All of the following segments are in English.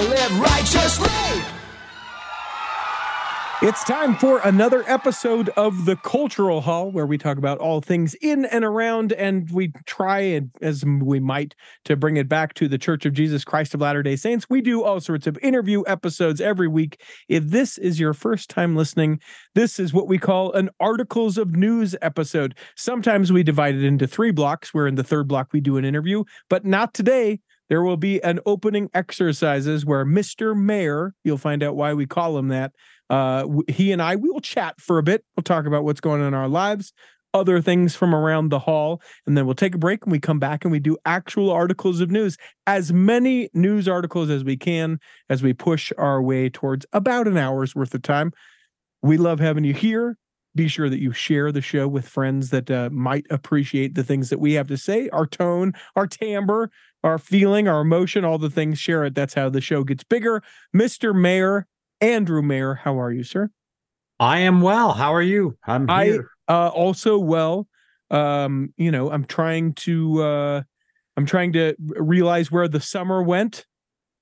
to live righteously. It's time for another episode of The Cultural Hall, where we talk about all things in and around, and we try, and as we might, to bring it back to the Church of Jesus Christ of Latter-day Saints. We do all sorts of interview episodes every week. If this is your first time listening, this is what we call an Articles of News episode. Sometimes we divide it into three blocks, where in the third block we do an interview, but not today. There will be an opening exercises where Mr. Mayor, you'll find out why we call him that, he and I, we will chat for a bit. We'll talk about what's going on in our lives, other things from around the hall, and then we'll take a break and we come back and we do actual articles of news, as many news articles as we can, as we push our way towards about an hour's worth of time. We love having you here. Be sure that you share the show with friends that might appreciate the things that we have to say, our tone, our timbre, our feeling, our emotion, all the things. Share it. That's how the show gets bigger. Mr. Mayor, Andrew Mayer, how are you, sir? I am well. How are you? I'm here. Also well. I'm trying to realize where the summer went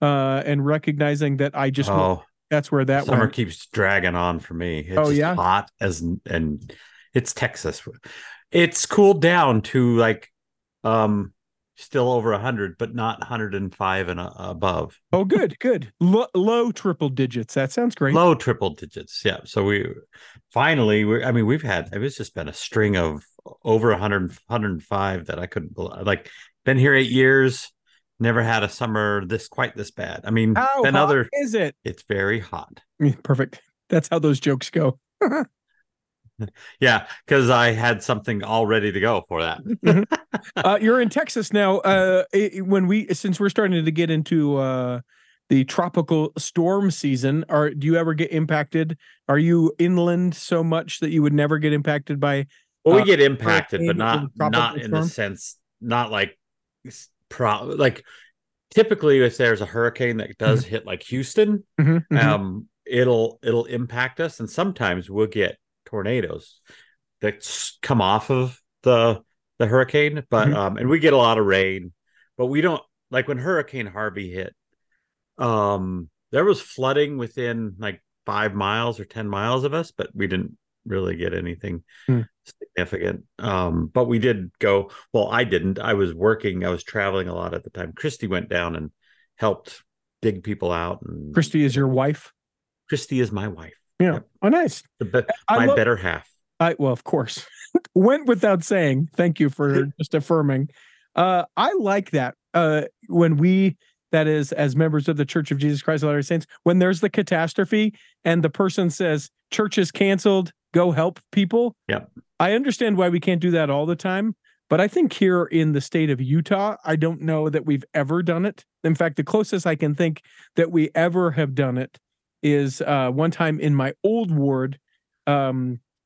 and recognizing that I just... That's where that summer went. Keeps dragging on for me. It's hot and it's Texas. It's cooled down to like still over 100, but not 105 and above. Oh, good. Low triple digits. That sounds great. Low triple digits. Yeah. So it's just been a string of over 100, 105 that I couldn't like. Been here 8 years. Never had a summer quite this bad. I mean, is it? It's very hot. Perfect. That's how those jokes go. Yeah, because I had something all ready to go for that. You're in Texas now. Since we're starting to get into the tropical storm season, do you ever get impacted? Are you inland so much that you would never get impacted by? Well, we get impacted, but not in the sense, not like. Like typically if there's a hurricane that does mm-hmm. hit like Houston, mm-hmm, mm-hmm. it'll impact us, and sometimes we'll get tornadoes that come off of the hurricane, but mm-hmm. And we get a lot of rain, but we don't, like when Hurricane Harvey hit, there was flooding within like 5 miles or 10 miles of us, but we didn't really get anything significant. But we did go, well, I didn't. I was working. I was traveling a lot at the time. Christy went down and helped dig people out. And Christy is your wife? Christy is my wife. Yeah. Yep. Oh, nice. Better half. Well, of course. Went without saying. Thank you for just affirming. I like that. That is, as members of the Church of Jesus Christ of Latter-day Saints, when there's the catastrophe and the person says, church is canceled, go help people. Yeah, I understand why we can't do that all the time, but I think here in the state of Utah, I don't know that we've ever done it. In fact, the closest I can think that we ever have done it is one time in my old ward,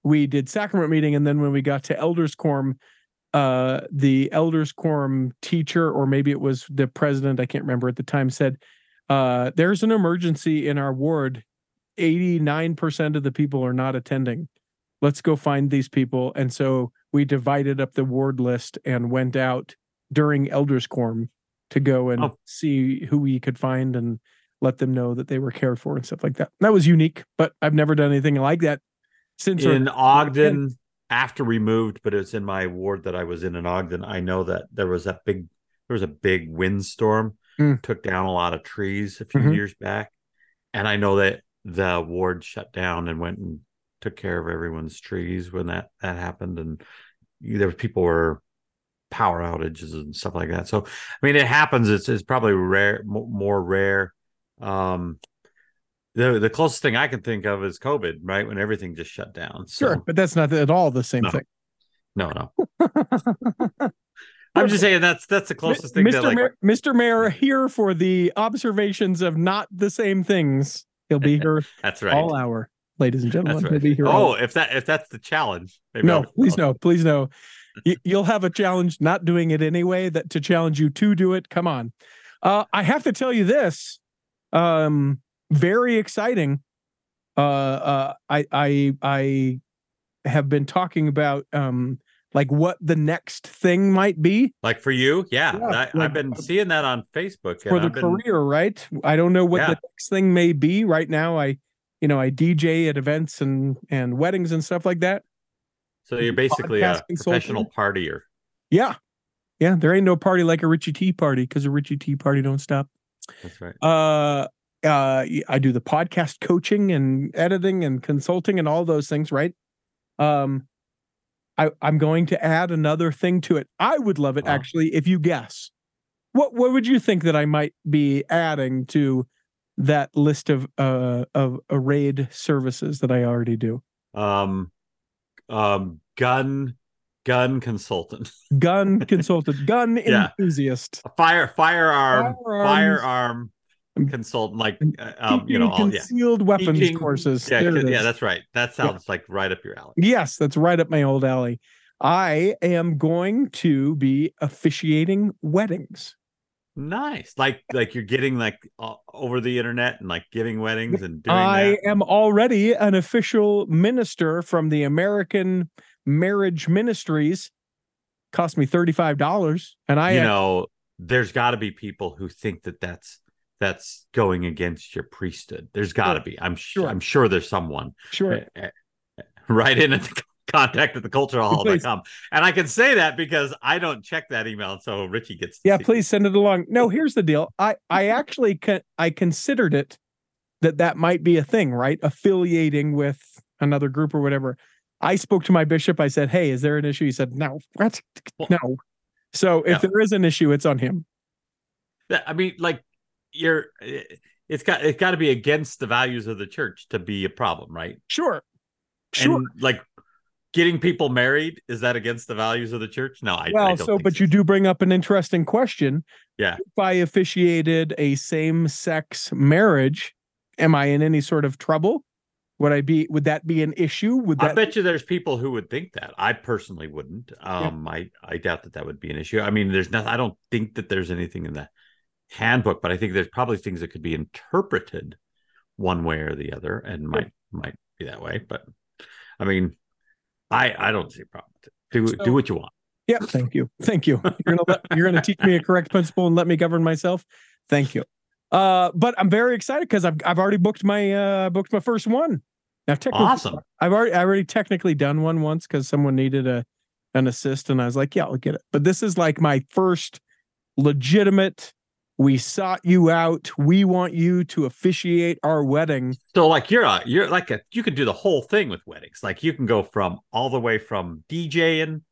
we did sacrament meeting, and then when we got to elders quorum, the elders quorum teacher, or maybe it was the president, I can't remember at the time, said, "There's an emergency in our ward. 89% of the people are not attending. Let's go find these people." And so we divided up the ward list and went out during elders quorum to go and see who we could find and let them know that they were cared for and stuff like that. That was unique, but I've never done anything like that since. In Ogden, after we moved, but it's in my ward that I was in Ogden, I know that there was a big windstorm, took down a lot of trees a few mm-hmm. years back. And I know that the ward shut down and went and took care of everyone's trees when that happened, and there were power outages and stuff like that. So I mean, it happens. It's probably rare, more rare. The closest thing I can think of is COVID, right, when everything just shut down. So, sure, but that's not at all the same thing. No. I'm just saying that's the closest thing. Mr. Mayor here for the observations of not the same things. He'll be here that's right. all hour, ladies and gentlemen. Right. He'll be here if that's the challenge. No, please no. You'll have a challenge not doing it anyway, that to challenge you to do it. Come on. I have to tell you this. Very exciting. I have been talking about like what the next thing might be. Like for you. Yeah. I've been seeing that on Facebook. For the career, right? I don't know what the next thing may be. Right now, I DJ at events and weddings and stuff like that. So you're basically a professional partier. Yeah. Yeah. There ain't no party like a Richie T party, because a Richie T party don't stop. That's right. I do the podcast coaching and editing and consulting and all those things, right? I'm going to add another thing to it. I would love it, actually, if you guess. What would you think that I might be adding to that list of arrayed services that I already do? Gun consultant. Gun consultant. Gun enthusiast. Firearm consultant, like concealed weapons teaching courses. Yeah, that's right. That sounds like right up your alley. Yes, that's right up my old alley. I am going to be officiating weddings. Nice, like you're getting over the internet and like giving weddings and doing. I am already an official minister from the American marriage ministries. Cost me $35, and there's got to be people who think that that's going against your priesthood. There's got to be. I'm sure there's someone. Sure. Write in at the contact at theculturalhall.com. And I can say that because I don't check that email, so Richie gets to see. Please send it along. No, here's the deal. I actually I considered it that might be a thing, right? Affiliating with another group or whatever. I spoke to my bishop. I said, "Hey, is there an issue?" He said, "No." What? No. So if there is an issue, it's on him. I mean, like, it's got to be against the values of the church to be a problem, right? Sure. And like getting people married, is that against the values of the church? No, I don't think so. You do bring up an interesting question. Yeah. If I officiated a same-sex marriage, am I in any sort of trouble? Would that be an issue? I bet you there's people who would think that. I personally wouldn't. I doubt that would be an issue. I mean, I don't think that there's anything in that handbook, but I think there's probably things that could be interpreted one way or the other, and might be that way. But I mean, I don't see a problem. Do what you want. Yeah, thank you. You're gonna teach me a correct principle and let me govern myself. Thank you. But I'm very excited because I've already booked my first one. Now, technically, awesome. I already technically done one once because someone needed an assist, and I was like, yeah, I'll get it. But this is like my first legitimate. We sought you out. We want you to officiate our wedding. So, like, you can do the whole thing with weddings. Like, you can go from all the way from DJing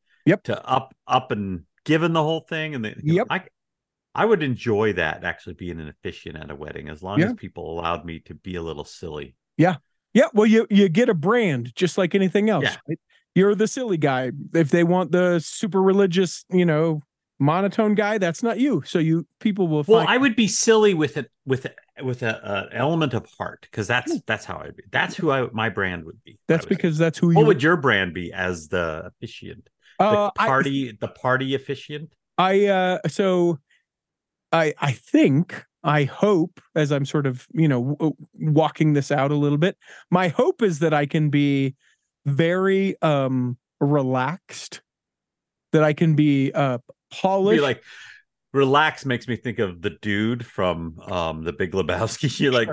to up and giving the whole thing. And I would enjoy that, actually being an officiant at a wedding, as long as people allowed me to be a little silly. Yeah, yeah. Well, you get a brand just like anything else. Yeah. Right? You're the silly guy. If they want the super religious, monotone guy, that's not you. So people will find. Well, I would be silly with an element of heart, because that's how I'd be. That's who my brand would be. That's who you. What would your brand be as the officiant? The party officiant. I think, I hope, as I'm sort of walking this out a little bit, my hope is that I can be very relaxed, that I can be polished. Like, relax makes me think of the dude from The Big Lebowski. You're like,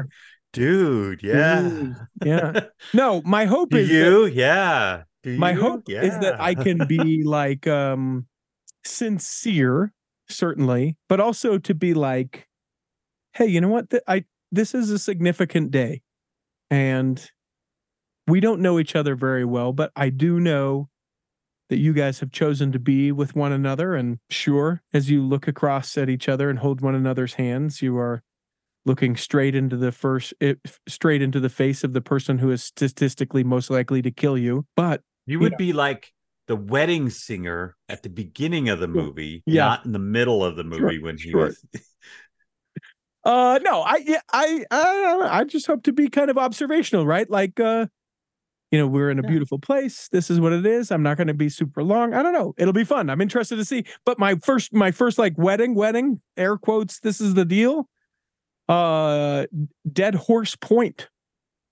dude, yeah. No, my hope is my hope is that I can be like sincere, certainly, but also to be like, hey, you know what? This is a significant day, and we don't know each other very well, but I do know that you guys have chosen to be with one another. And sure, as you look across at each other and hold one another's hands, you are looking straight into the face of the person who is statistically most likely to kill you. But you would be like the wedding singer at the beginning of the movie, not in the middle of the movie when he was. No, I just hope to be kind of observational, right? Like, we're in a beautiful place. This is what it is. I'm not going to be super long. I don't know. It'll be fun. I'm interested to see. But my first like wedding, air quotes, this is the deal. Dead Horse Point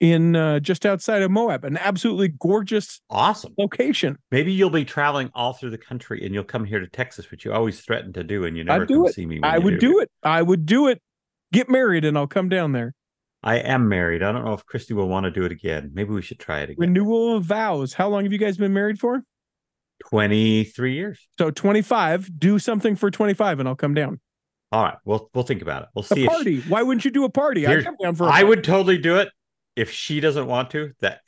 in just outside of Moab, an absolutely gorgeous, awesome location. Maybe you'll be traveling all through the country and you'll come here to Texas, which you always threaten to do, and you never come see me. I would do it. I would do it. Get married and I'll come down there. I am married. I don't know if Christy will want to do it again. Maybe we should try it again. Renewal of vows. How long have you guys been married for? 23 years. So 25. Do something for 25 and I'll come down. All right. We'll think about it. We'll see. A party. Why wouldn't you do a party? I'd come down for a party. I would totally do it. If she doesn't want to, that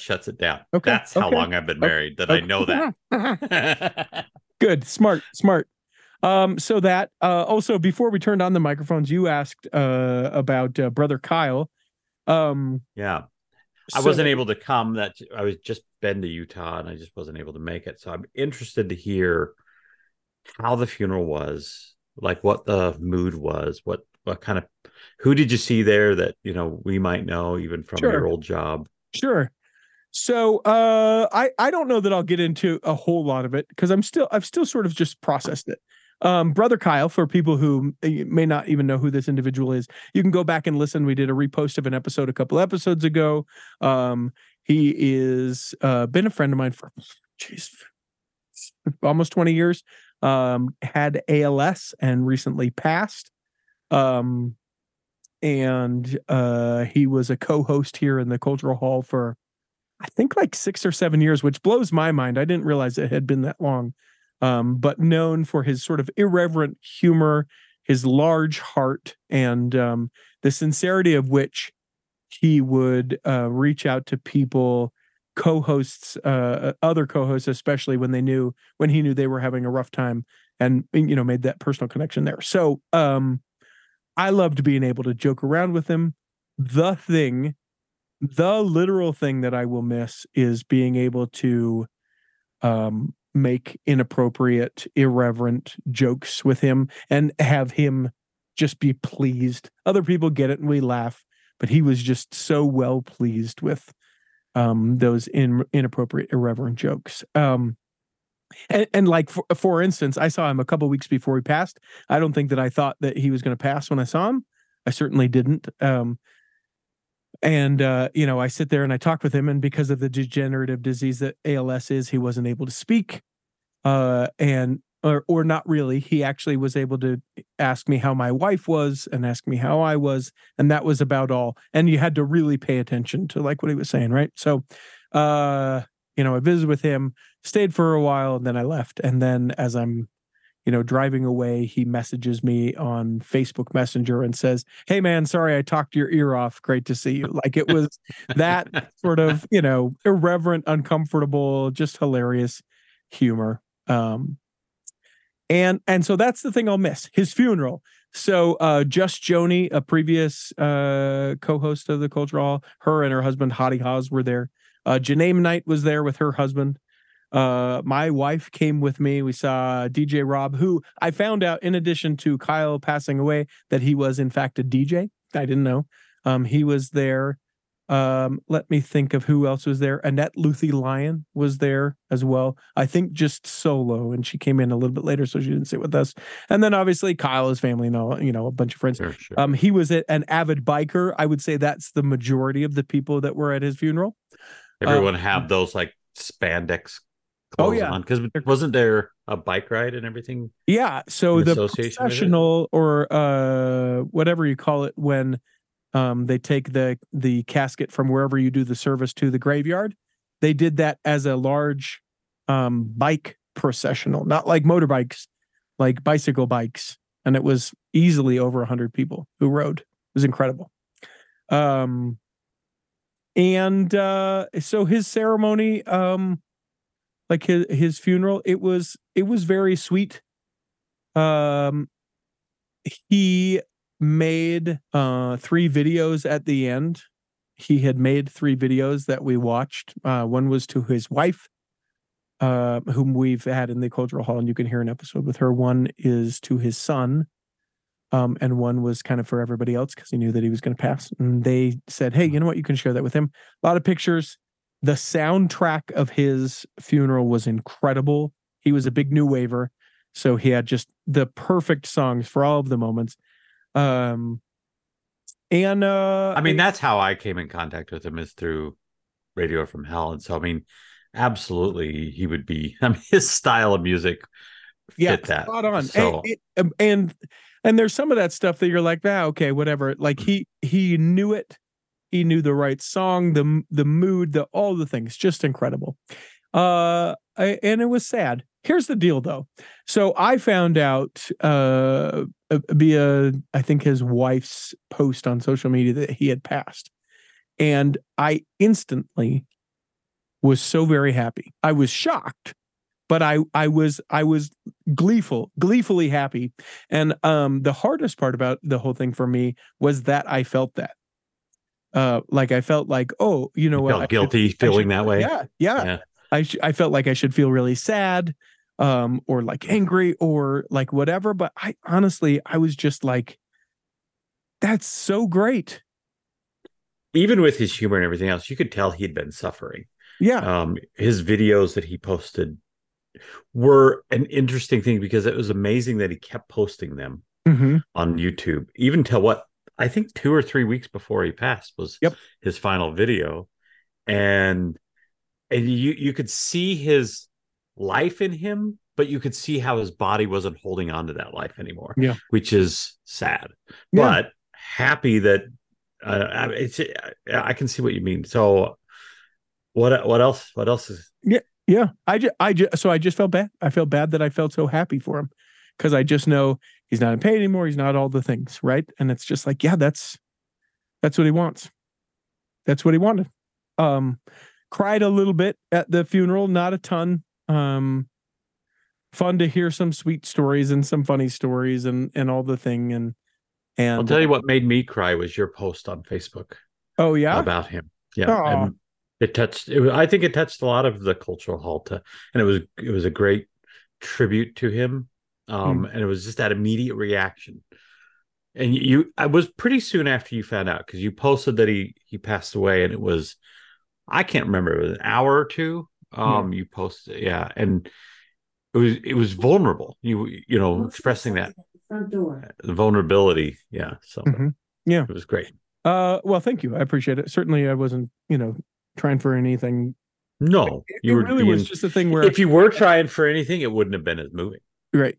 shuts it down. Okay. That's how long I've been married, that I know that. Good. Smart. So that also, before we turned on the microphones, you asked about Brother Kyle. Yeah. I wasn't able to come. I was just been to Utah and I just wasn't able to make it. So I'm interested to hear how the funeral was, like what the mood was, what kind of, who did you see there that, you know, we might know even from your old job? Sure. So I don't know that I'll get into a whole lot of it because I've still sort of just processed it. Brother Kyle, for people who may not even know who this individual is, you can go back and listen. We did a repost of an episode a couple episodes ago. He is been a friend of mine for almost 20 years. Had ALS and recently passed. And he was a co-host here in the Cultural Hall for, I think, like 6 or 7 years, which blows my mind. I didn't realize it had been that long, but known for his sort of irreverent humor, his large heart, and the sincerity of which he would reach out to people, co-hosts, other co-hosts, especially when he knew they were having a rough time, and, you know, made that personal connection there. So, I loved being able to joke around with him. The literal thing that I will miss is being able to make inappropriate, irreverent jokes with him and have him just be pleased. Other people get it and we laugh, but he was just so well pleased with those inappropriate, irreverent jokes. And like, for instance, I saw him a couple of weeks before he passed. I don't think that I thought that he was going to pass when I saw him. I certainly didn't. You know, I sit there and I talk with him, and because of the degenerative disease that ALS is, he wasn't able to speak, or not really. He actually was able to ask me how my wife was and ask me how I was, and that was about all. And you had to really pay attention to like what he was saying, right? So, you know, I visited with him, stayed for a while, and then I left. And then as I'm, you know, driving away, he messages me on Facebook Messenger and says, "Hey, man, sorry I talked your ear off. Great to see you." Like, it was that sort of, you know, irreverent, uncomfortable, just hilarious humor. And so that's the thing I'll miss, his funeral. So just Joni, a previous co-host of the Cultural Hall, her and her husband, Hottie Haas, were there. Janame Knight was there with her husband. My wife came with me. We saw DJ Rob, who I found out, in addition to Kyle passing away, that he was in fact a DJ. I didn't know. He was there. Let me think of who else was there. Annette Luthi Lyon was there as well. I think just solo, and she came in a little bit later, so she didn't sit with us. And then obviously Kyle, his family, and all, you know, a bunch of friends. Sure. He was an avid biker. I would say that's the majority of the people that were at his funeral. Everyone had those like spandex clothes on, because wasn't there a bike ride and everything? Yeah, so the processional, or whatever you call it, when they take the casket from wherever you do the service to the graveyard, they did that as a large bike processional, not like motorbikes, like bicycle bikes, and it was easily over 100 people who rode. It was incredible. So his ceremony, like his funeral, it was very sweet. He made 3 videos at the end. He had made 3 videos that we watched. One was to his wife, whom we've had in the Cultural Hall, and you can hear an episode with her. One is to his son. And one was kind of for everybody else because he knew that he was going to pass. And they said, "Hey, you know what? You can share that with him." A lot of pictures. The soundtrack of his funeral was incredible. He was a big new waver, so he had just the perfect songs for all of the moments. And I mean, that's how I came in contact with him, is through Radio from Hell. And so, I mean, absolutely, he would be, I mean, his style of music fit that. Spot on. So. And there's some of that stuff that you're like, ah, okay, whatever. Like he knew it. He knew the right song, the mood, all the things. Just incredible. And it was sad. Here's the deal, though. So I found out via, I think, his wife's post on social media that he had passed. And I instantly was so very happy. I was shocked, but I was gleefully happy. And the hardest part about the whole thing for me was that I felt that. Like I felt like, oh, you know what? I felt guilty feeling that way. Yeah. I felt like I should feel really sad, or like angry, or like whatever. But I honestly, I was just like, that's so great. Even with his humor and everything else, you could tell he'd been suffering. Yeah. His videos that he posted were an interesting thing, because it was amazing that he kept posting them on YouTube, even till what I think 2 or 3 weeks before he passed was his final video. And you could see his life in him, but you could see how his body wasn't holding on to that life anymore, which is sad, but happy that I can see what you mean. So what else is I just felt bad. I felt bad that I felt so happy for him, because I just know he's not in pain anymore. He's not all the things, right? And it's just like, yeah, that's what he wants. That's what he wanted. Cried a little bit at the funeral, not a ton. Fun to hear some sweet stories and some funny stories and all the thing. And I'll tell you what made me cry was your post on Facebook. Oh yeah, about him. Yeah, and it touched a lot of the Cultural Hall, and it was a great tribute to him. And it was just that immediate reaction. And I was pretty soon after you found out, because you posted that he passed away, and it was. I can't remember. It was an hour or two. You posted it, and it was vulnerable. You know, expressing that front door vulnerability. Yeah, so it was great. Well, thank you. I appreciate it. Certainly, I wasn't trying for anything. No, it really was just a thing where if you were trying for anything, it wouldn't have been as moving. Right.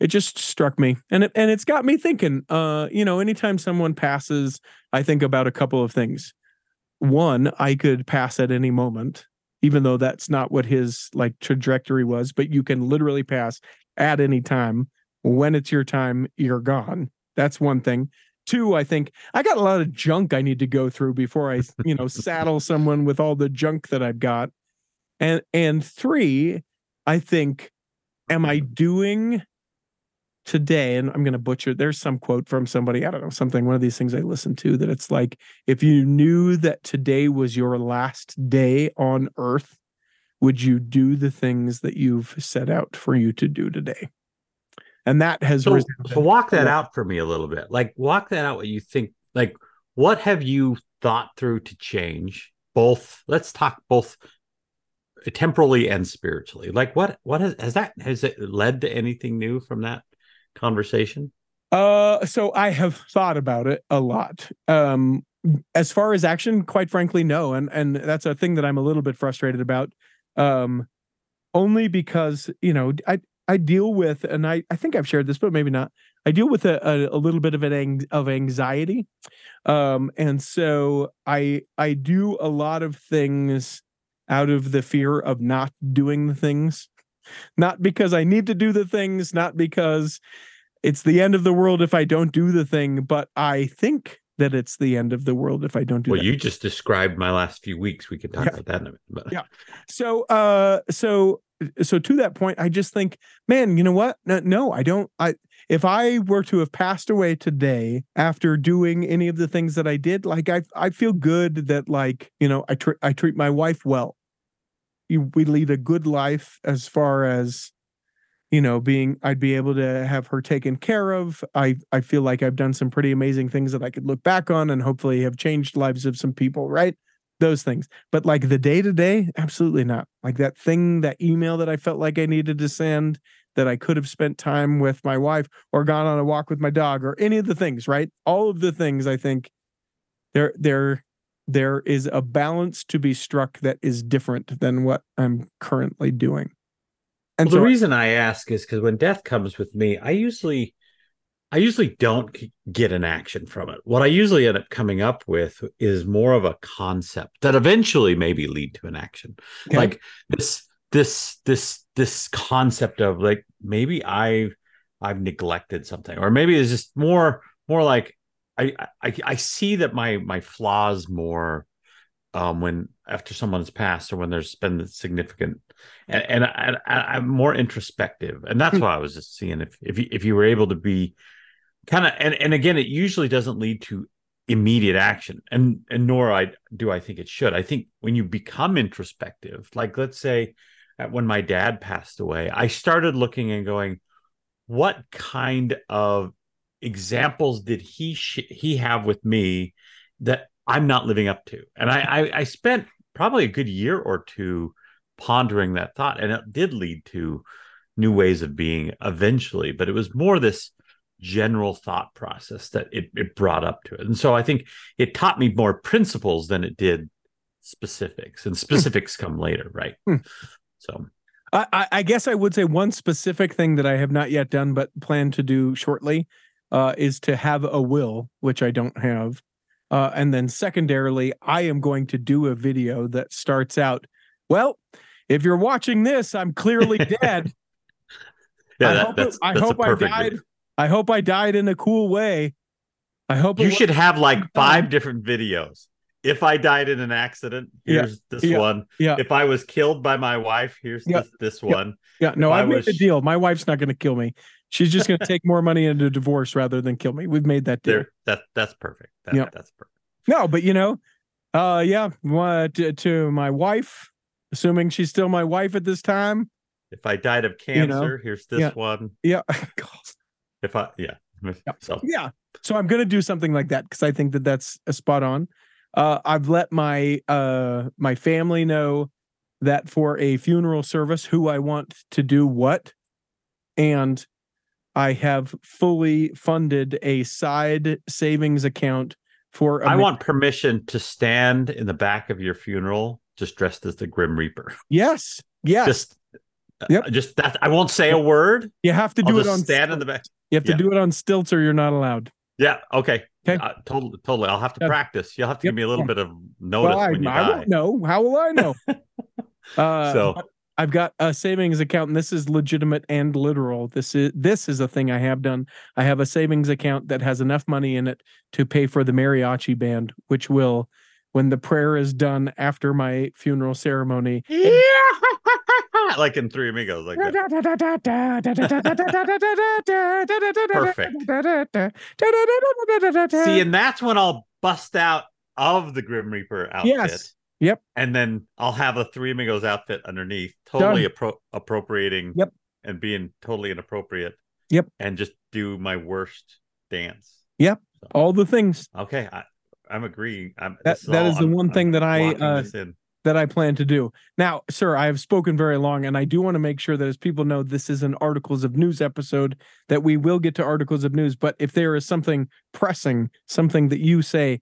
It just struck me, and it's got me thinking. Anytime someone passes, I think about a couple of things. One, I could pass at any moment, even though that's not what his trajectory was, but you can literally pass at any time. When it's your time, you're gone. That's one thing. Two, I think I got a lot of junk I need to go through before I, saddle someone with all the junk that I've got. And three, I think, am I doing today, and I'm going to butcher, there's some quote from somebody, I don't know, one of these things I listened to, that it's like, if you knew that today was your last day on earth, would you do the things that you've set out for you to do today? And that has... So walk that out for me a little bit. Walk that out, what you think, what have you thought through to change? Both, let's talk both temporally and spiritually. What has it led to anything new from that conversation? So I have thought about it a lot. As far as action, quite frankly, no. And that's a thing that I'm a little bit frustrated about. Only because, I deal with, and I think I've shared this, but maybe not. I deal with a little bit of of anxiety. And so I do a lot of things out of the fear of not doing the things. Not because I need to do the things, not because it's the end of the world if I don't do the thing, but I think that it's the end of the world if I don't do that. Well, you just described my last few weeks. We could talk about that in a minute. But... yeah. So to that point, I just think, man, you know what? No, I don't. If I were to have passed away today after doing any of the things that I did, I feel good that, I treat my wife well. We lead a good life as far as, I'd be able to have her taken care of. I feel like I've done some pretty amazing things that I could look back on and hopefully have changed lives of some people, right? Those things. But the day to day, absolutely not. That thing, that email that I felt like I needed to send, that I could have spent time with my wife or gone on a walk with my dog or any of the things, right? All of the things, I think there is a balance to be struck that is different than what I'm currently doing. And well, so the reason I ask is because when death comes with me, I usually don't get an action from it. What I usually end up coming up with is more of a concept that eventually maybe lead to an action. Okay. Like this concept of like, maybe I've neglected something, or maybe it's just more like I see that my flaws more when after someone's passed or when there's been significant, and I'm more introspective. And that's why I was just seeing if you were able to be kind of, and again, it usually doesn't lead to immediate action, and nor do I think it should. I think when you become introspective, like let's say when my dad passed away, I started looking and going, what kind of examples did he have with me that I'm not living up to? And I spent probably a good year or two pondering that thought, and it did lead to new ways of being eventually, but it was more this general thought process that it brought up to it. And so I think it taught me more principles than it did specifics, and specifics come later, right? So I guess I would say one specific thing that I have not yet done but plan to do shortly is to have a will, which I don't have. And then secondarily, I am going to do a video that starts out, well, if you're watching this, I'm clearly dead. Yeah, I hope I died in a cool way. I hope you should have like 5 different videos. If I died in an accident, here's this one. Yeah. If I was killed by my wife, here's this one. Yeah, no, I made a deal. My wife's not going to kill me. She's just going to take more money into a divorce rather than kill me. We've made that deal. That's perfect. That's perfect. No, but you know, to my wife, assuming she's still my wife at this time. If I died of cancer, here's this one. Yeah. If I, So I'm going to do something like that because I think that that's a spot on. I've let my family know that for a funeral service, who I want to do what, and I have fully funded a side savings account for. I want permission to stand in the back of your funeral, just dressed as the Grim Reaper. Yes, yes. Just that. I won't say a word. You have to do it on stand in the back. You have to do it on stilts, or you're not allowed. Yeah. Okay. Totally. I'll have to practice. You'll have to give me a little bit of notice. Well, when you die. I don't know. How will I know? So I've got a savings account, and this is legitimate and literal. This is a thing I have done. I have a savings account that has enough money in it to pay for the mariachi band, which will, when the prayer is done after my funeral ceremony, like in Three Amigos, like that. Perfect. See, and that's when I'll bust out of the Grim Reaper outfit. Yes. Yep. And then I'll have a Three Amigos outfit underneath, totally appropriating. Yep. And being totally inappropriate. Yep. And just do my worst dance. Yep. So, all the things. Okay, I'm agreeing. That I plan to do. Now, sir, I have spoken very long, and I do want to make sure that as people know, this is an Articles of News episode, that we will get to Articles of News. But if there is something pressing, something that you say,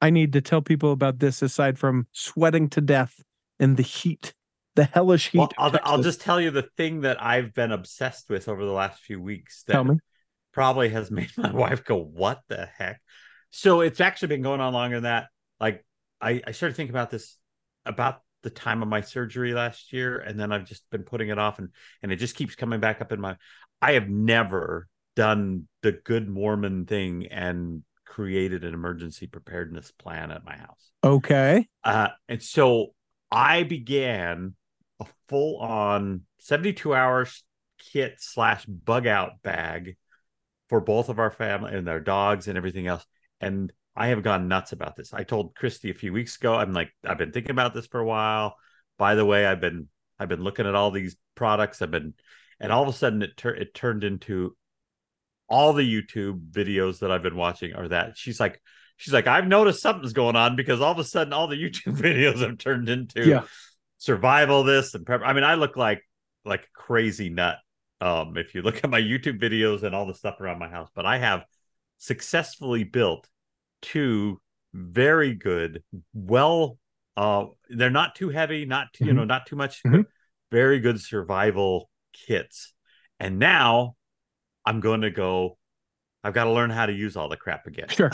I need to tell people about this aside from sweating to death in the heat, the hellish heat. Well, I'll just tell you the thing that I've been obsessed with over the last few weeks that probably has made my wife go, what the heck? So it's actually been going on longer than that. Like I started thinking about this about the time of my surgery last year, and then I've just been putting it off, and it just keeps coming back up in my. I have never done the Good Mormon thing and created an emergency preparedness plan at my house. Okay. And so I began a full-on 72-hour kit / bug out bag for both of our family and their dogs and everything else. And I have gone nuts about this. I told Christy a few weeks ago, I'm like, I've been thinking about this for a while. By the way, I've been looking at all these products. And all of a sudden it turned into all the YouTube videos that I've been watching are that. She's like, I've noticed something's going on because all of a sudden all the YouTube videos have turned into survival this and prep. I mean, I look like a crazy nut If you look at my YouTube videos and all the stuff around my house, but I have successfully built two very good, well, they're not too heavy, not too, you know, not too much, but very good survival kits. And now I'm going to go, I've got to learn how to use all the crap again. Sure.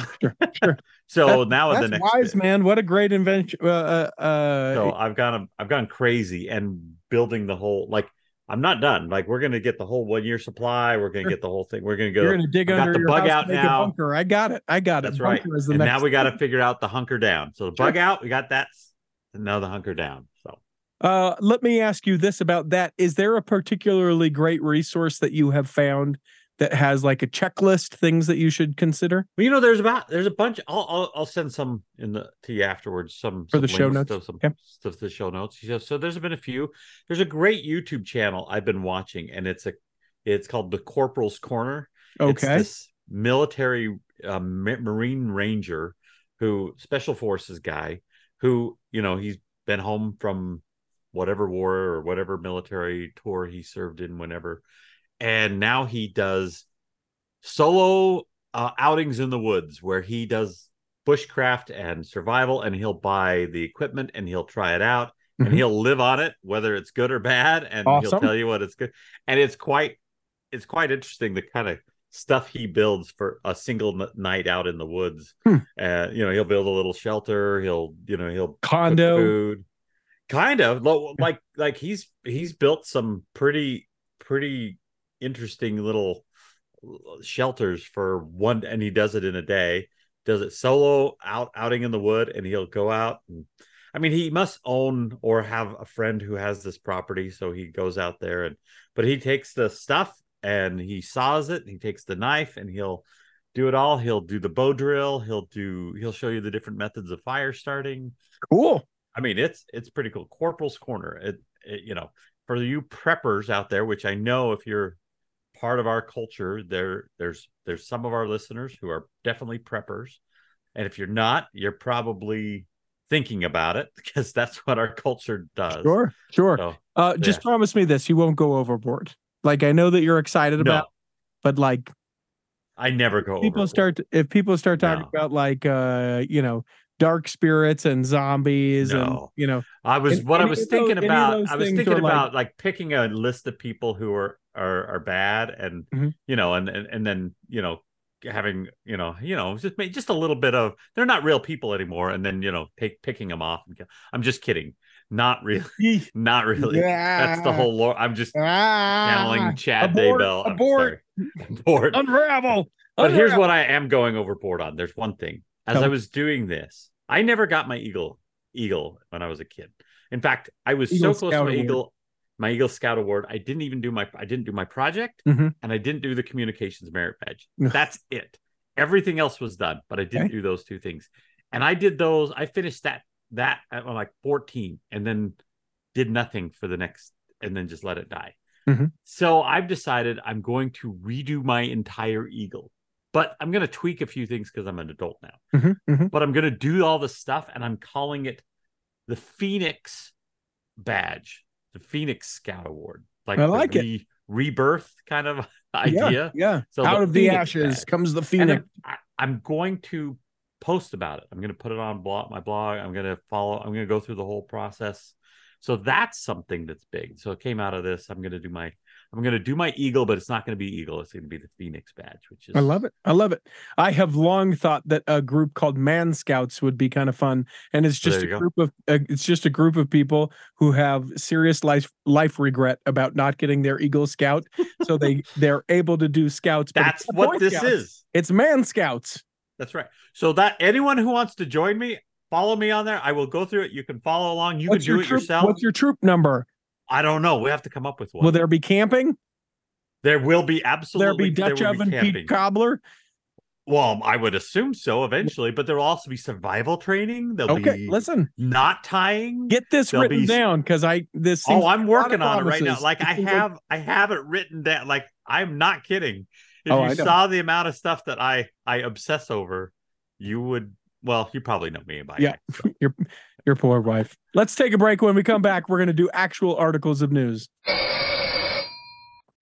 So that, now the next wise bit. Man, what a great invention. So I've gone crazy and building the whole, like, I'm not done. Like, we're going to get the whole 1 year supply. We're going to get the whole thing. We're going to go. You're going to dig under the bug out now. Bunker. I got it. That's bunker right. And now we got to figure out the hunker down. So the bug out, we got that. And now the hunker down. So let me ask you this about that. Is there a particularly great resource that you have found that has like a checklist, things that you should consider? Well, you know, there's a bunch. I'll send some to you afterwards. Some the show notes. Stuff to the show notes. So there's been a few. There's a great YouTube channel I've been watching, and it's called The Corporal's Corner. Okay. It's this military Marine Ranger, who special forces guy, who, you know, he's been home from whatever war or whatever military tour he served in, whenever. And now he does solo outings in the woods where he does bushcraft and survival, and he'll buy the equipment and he'll try it out and he'll live on it, whether it's good or bad. And he'll tell you what it's good. And it's quite interesting, the kind of stuff he builds for a single night out in the woods. You know, he'll build a little shelter. He'll condo food, kind of like he's built some pretty interesting little shelters for one, and he does it in a day, does it solo outing in the wood, and he'll go out. And I mean, he must own or have a friend who has this property. So he goes out there but he takes the stuff and he saws it and he takes the knife and he'll do it all. He'll do the bow drill. He'll show you the different methods of fire starting. Cool. I mean, it's pretty cool. Corporal's Corner. It you know, for you preppers out there, which I know if you're part of our culture, there's some of our listeners who are definitely preppers. And if you're not, you're probably thinking about it because that's what our culture does. Sure. So, just promise me this. You won't go overboard. Like, I know that you're excited about, but like, I never go overboard. If people start talking about like, you know, dark spirits and zombies and, you know, I was thinking about like picking a list of people who are bad and, you know, and then, you know, having, you know, just a little bit of, they're not real people anymore. And then, you know, picking them off. I'm just kidding. Not really. Yeah. That's the whole lore. I'm just channeling Chad Daybell. Abort. Unravel. But here's what I am going overboard on. There's one thing. As I was doing this, I never got my eagle when I was a kid. In fact, I was so close to my Eagle Scout Award. I didn't do my project, and I didn't do the Communications Merit Badge. That's it. Everything else was done, but I didn't do those two things. And I did those. I finished that at like 14, and then did nothing for the next, and then just let it die. So I've decided I'm going to redo my entire Eagle. But I'm going to tweak a few things because I'm an adult now. But I'm going to do all this stuff, and I'm calling it the Phoenix Badge, the Phoenix Scout Award. Like, I like it. Rebirth kind of idea. Yeah. So out of the ashes comes the Phoenix. I'm going to post about it. I'm going to put it on my blog. I'm going to go through the whole process. So that's something that's big. So it came out of this. I'm going to do my Eagle, but it's not going to be Eagle. It's going to be the Phoenix Badge, which is... I love it. I have long thought that a group called Man Scouts would be kind of fun. And it's just a group of people who have serious life regret about not getting their Eagle Scout. So they're able to do Scouts. That's what this is. It's Man Scouts. That's right. So that anyone who wants to join me, follow me on there. I will go through it. You can follow along. You can do it yourself. What's your troop number? I don't know. We have to come up with one. Will there be camping? There will be, absolutely. There'll be Dutch oven peat cobbler. Well, I would assume so eventually, but there will also be survival training. There'll be listen, knot tying. Get this written down because I'm working on it right now. Like I have it written down. Like, I'm not kidding. If you saw the amount of stuff that I obsess over, you would. Well, you probably know me about it. So. Your poor wife. Let's take a break. When we come back, we're going to do actual articles of news.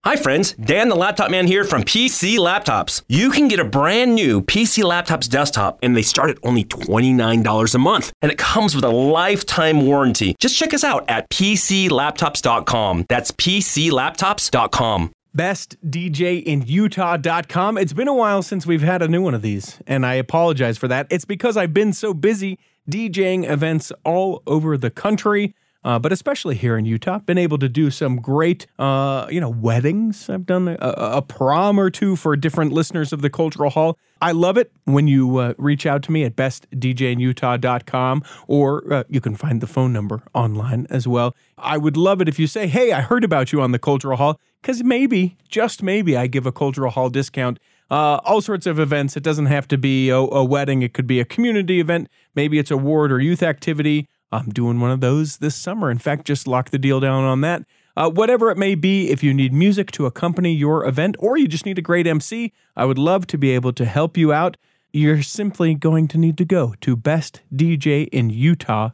Hi friends, Dan the Laptop Man here from PC Laptops. You can get a brand new PC Laptops desktop and they start at only $29 a month and it comes with a lifetime warranty. Just check us out at PCLaptops.com. That's PCLaptops.com. BestDJinUtah.com. It's been a while since we've had a new one of these and I apologize for that. It's because I've been so busy DJing events all over the country. But especially here in Utah, been able to do some great, weddings. I've done a prom or two for different listeners of the Cultural Hall. I love it when you reach out to me at bestdjinutah.com, or you can find the phone number online as well. I would love it if you say, hey, I heard about you on the Cultural Hall, because maybe, just maybe, I give a Cultural Hall discount. All sorts of events. It doesn't have to be a wedding. It could be a community event. Maybe it's a ward or youth activity. I'm doing one of those this summer. In fact, just lock the deal down on that. Whatever it may be, if you need music to accompany your event or you just need a great MC, I would love to be able to help you out. You're simply going to need to go to bestdjinutah.com.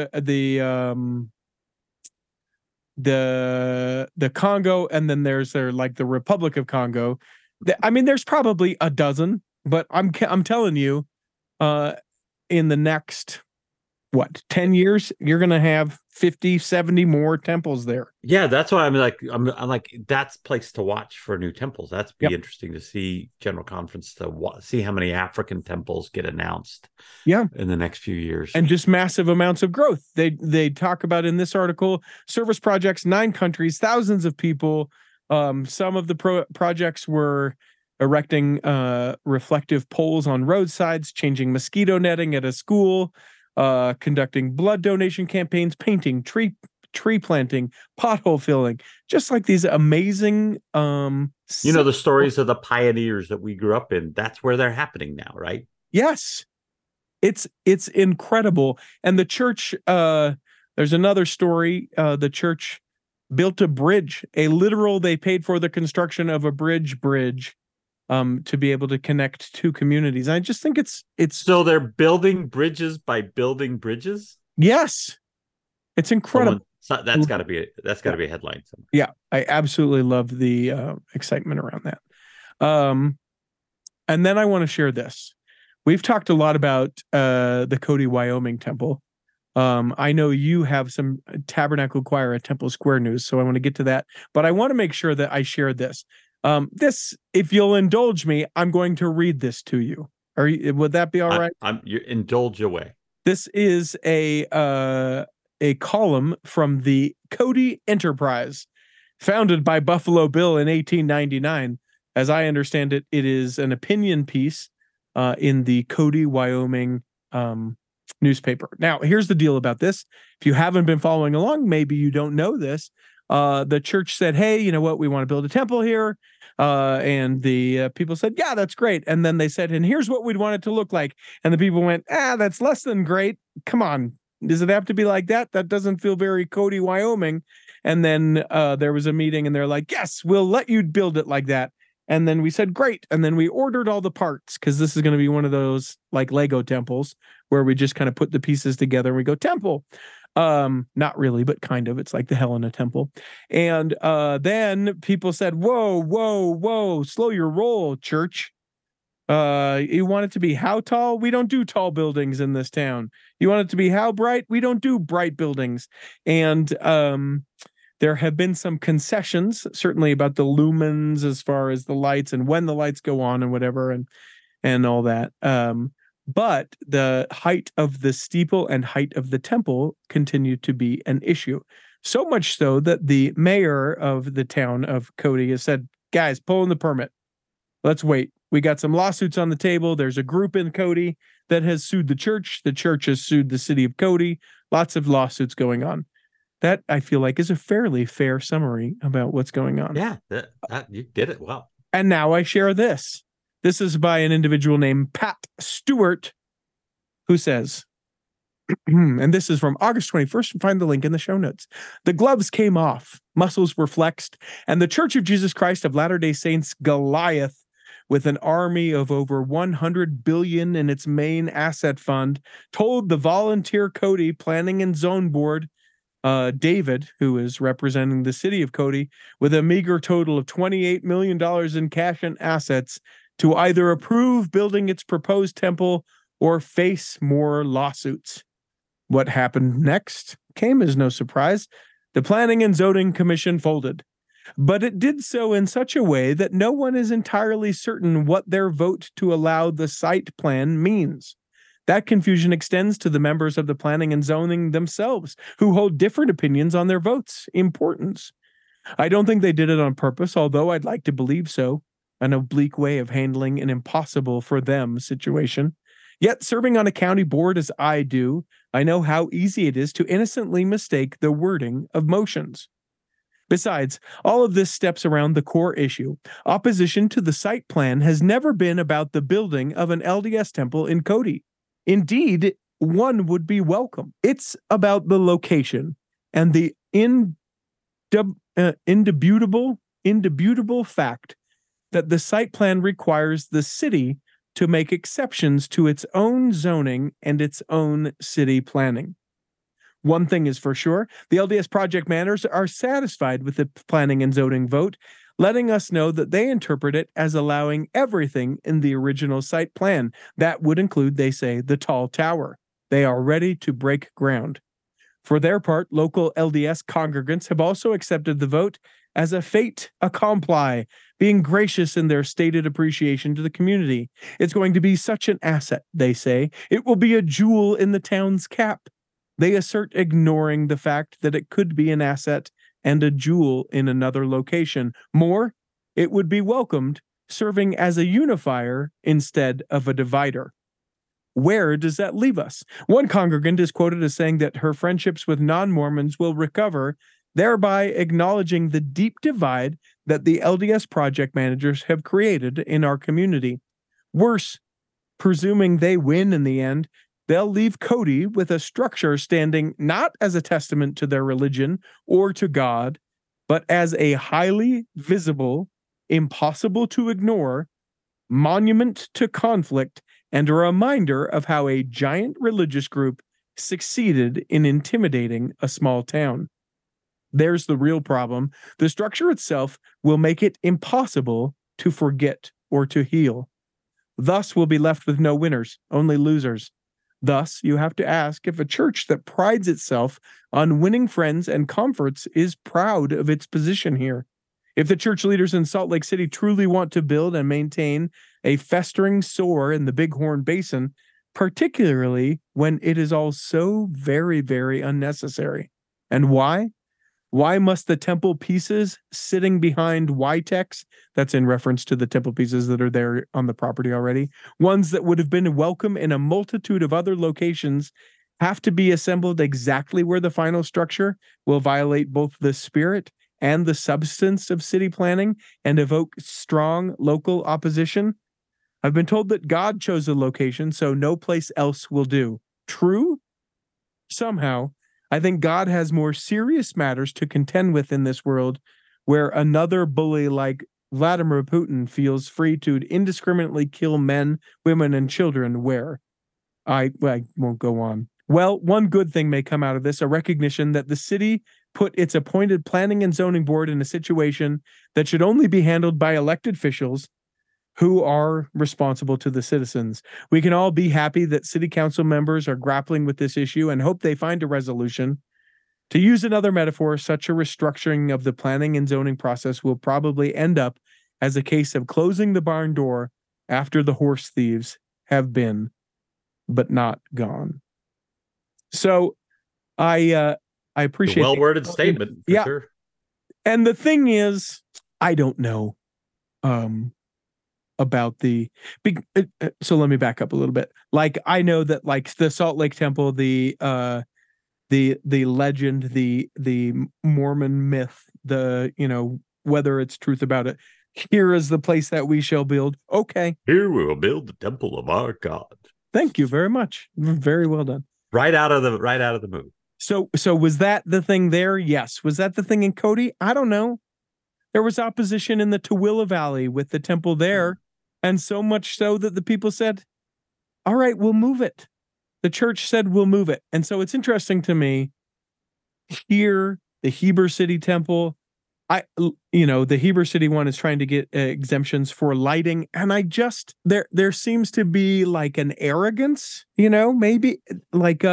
Congo, and then there's the Republic of Congo. I mean, there's probably a dozen, but I'm telling you, in the next what, 10 years, you're going to have 50, 70 more temples there. Yeah, that's why I'm like, that's place to watch for new temples. That's be interesting to see General Conference to see how many African temples get announced in the next few years. And just massive amounts of growth. They talk about in this article, service projects, 9 countries, thousands of people. Some of the projects were erecting reflective poles on roadsides, changing mosquito netting at a school, conducting blood donation campaigns, painting, tree planting, pothole filling, just like these amazing the stories of the pioneers that we grew up in. That's where they're happening now, right? Yes. It's incredible. And the church, there's another story, the church built a bridge, they paid for the construction of a bridge to be able to connect two communities. I just think it's so they're building bridges by building bridges. Yes, it's incredible. That's got to be a headline somewhere. Yeah, I absolutely love the excitement around that. And then I want to share this. We've talked a lot about the Cody, Wyoming temple. I know you have some Tabernacle Choir at Temple Square news, so I want to get to that. But I want to make sure that I share this. This, if you'll indulge me, I'm going to read this to you. Would that be all right? You indulge away. This is a column from the Cody Enterprise, founded by Buffalo Bill in 1899. As I understand it, it is an opinion piece in the Cody, Wyoming newspaper. Now, here's the deal about this. If you haven't been following along, maybe you don't know this. The church said, hey, you know what? We want to build a temple here. And the people said, yeah, that's great. And then they said, and here's what we'd want it to look like. And the people went, that's less than great. Come on. Does it have to be like that? That doesn't feel very Cody, Wyoming. And then there was a meeting and they're like, yes, we'll let you build it like that. And then we said, great. And then we ordered all the parts, because this is going to be one of those like Lego temples where we just kind of put the pieces together and we go temple. Not really, but kind of. It's like the Hell in a Temple. And then people said, whoa, whoa, whoa, slow your roll, church. You want it to be how tall? We don't do tall buildings in this town. You want it to be how bright? We don't do bright buildings. And there have been some concessions, certainly about the lumens as far as the lights and when the lights go on and whatever and all that. But the height of the steeple and height of the temple continue to be an issue. So much so that the mayor of the town of Cody has said, guys, pull in the permit. Let's wait. We got some lawsuits on the table. There's a group in Cody that has sued the church. The church has sued the city of Cody. Lots of lawsuits going on. That, I feel like, is a fairly fair summary about what's going on. Yeah, you did it well. And now I share this. This is by an individual named Pat Stewart, who says, and this is from August 21st. Find the link in the show notes. The gloves came off, muscles were flexed, and the Church of Jesus Christ of Latter-day Saints, Goliath, with an army of over $100 billion in its main asset fund, told the volunteer Cody Planning and Zone Board, David, who is representing the city of Cody, with a meager total of $28 million in cash and assets, to either approve building its proposed temple or face more lawsuits. What happened next came as no surprise. The Planning and Zoning Commission folded, but it did so in such a way that no one is entirely certain what their vote to allow the site plan means. That confusion extends to the members of the Planning and Zoning themselves, who hold different opinions on their votes' importance. I don't think they did it on purpose, although I'd like to believe so. An oblique way of handling an impossible for them situation. Yet serving on a county board as I do, I know how easy it is to innocently mistake the wording of motions. Besides, all of this steps around the core issue. Opposition to the site plan has never been about the building of an LDS temple in Cody. Indeed, one would be welcome. It's about the location and the indubitable fact that the site plan requires the city to make exceptions to its own zoning and its own city planning. One thing is for sure, the LDS project managers are satisfied with the planning and zoning vote, letting us know that they interpret it as allowing everything in the original site plan. That would include, they say, the tall tower. They are ready to break ground. For their part, local LDS congregants have also accepted the vote as a fait accompli, being gracious in their stated appreciation to the community. It's going to be such an asset, they say. It will be a jewel in the town's cap. They assert, ignoring the fact that it could be an asset and a jewel in another location. More, it would be welcomed, serving as a unifier instead of a divider. Where does that leave us? One congregant is quoted as saying that her friendships with non-Mormons will recover, thereby acknowledging the deep divide that the LDS project managers have created in our community. Worse, presuming they win in the end, they'll leave Cody with a structure standing not as a testament to their religion or to God, but as a highly visible, impossible to ignore, monument to conflict and a reminder of how a giant religious group succeeded in intimidating a small town. There's the real problem. The structure itself will make it impossible to forget or to heal. Thus, we'll be left with no winners, only losers. Thus, you have to ask if a church that prides itself on winning friends and comforts is proud of its position here. If the church leaders in Salt Lake City truly want to build and maintain a festering sore in the Bighorn Basin, particularly when it is all so very, very unnecessary. And why? Why must the temple pieces sitting behind YTEX, that's in reference to the temple pieces that are there on the property already, ones that would have been welcome in a multitude of other locations, have to be assembled exactly where the final structure will violate both the spirit and the substance of city planning and evoke strong local opposition? I've been told that God chose the location, so no place else will do. True? Somehow, I think God has more serious matters to contend with in this world where another bully like Vladimir Putin feels free to indiscriminately kill men, women, and children where I won't go on. Well, one good thing may come out of this, a recognition that the city put its appointed planning and zoning board in a situation that should only be handled by elected officials who are responsible to the citizens. We can all be happy that city council members are grappling with this issue and hope they find a resolution. To use another metaphor, such a restructuring of the planning and zoning process will probably end up as a case of closing the barn door after the horse thieves have been, but not gone. So I appreciate it. Well-worded statement, for sure. And the thing is, I don't know about the big. So let me back up a little bit. Like, I know that like the Salt Lake Temple, the legend, the Mormon myth, the, you know, whether it's truth about it. Here is the place that we shall build. Okay. Here we will build the temple of our God. Thank you very much. Very well done. Right out of the movie. So was that the thing there? Yes. Was that the thing in Cody? I don't know. There was opposition in the Tooele Valley with the temple there, and so much so that the people said, all right, we'll move it. The church said, we'll move it. And so it's interesting to me, here, the Heber City Temple, the Heber City one is trying to get exemptions for lighting, and I just, there seems to be like an arrogance, maybe like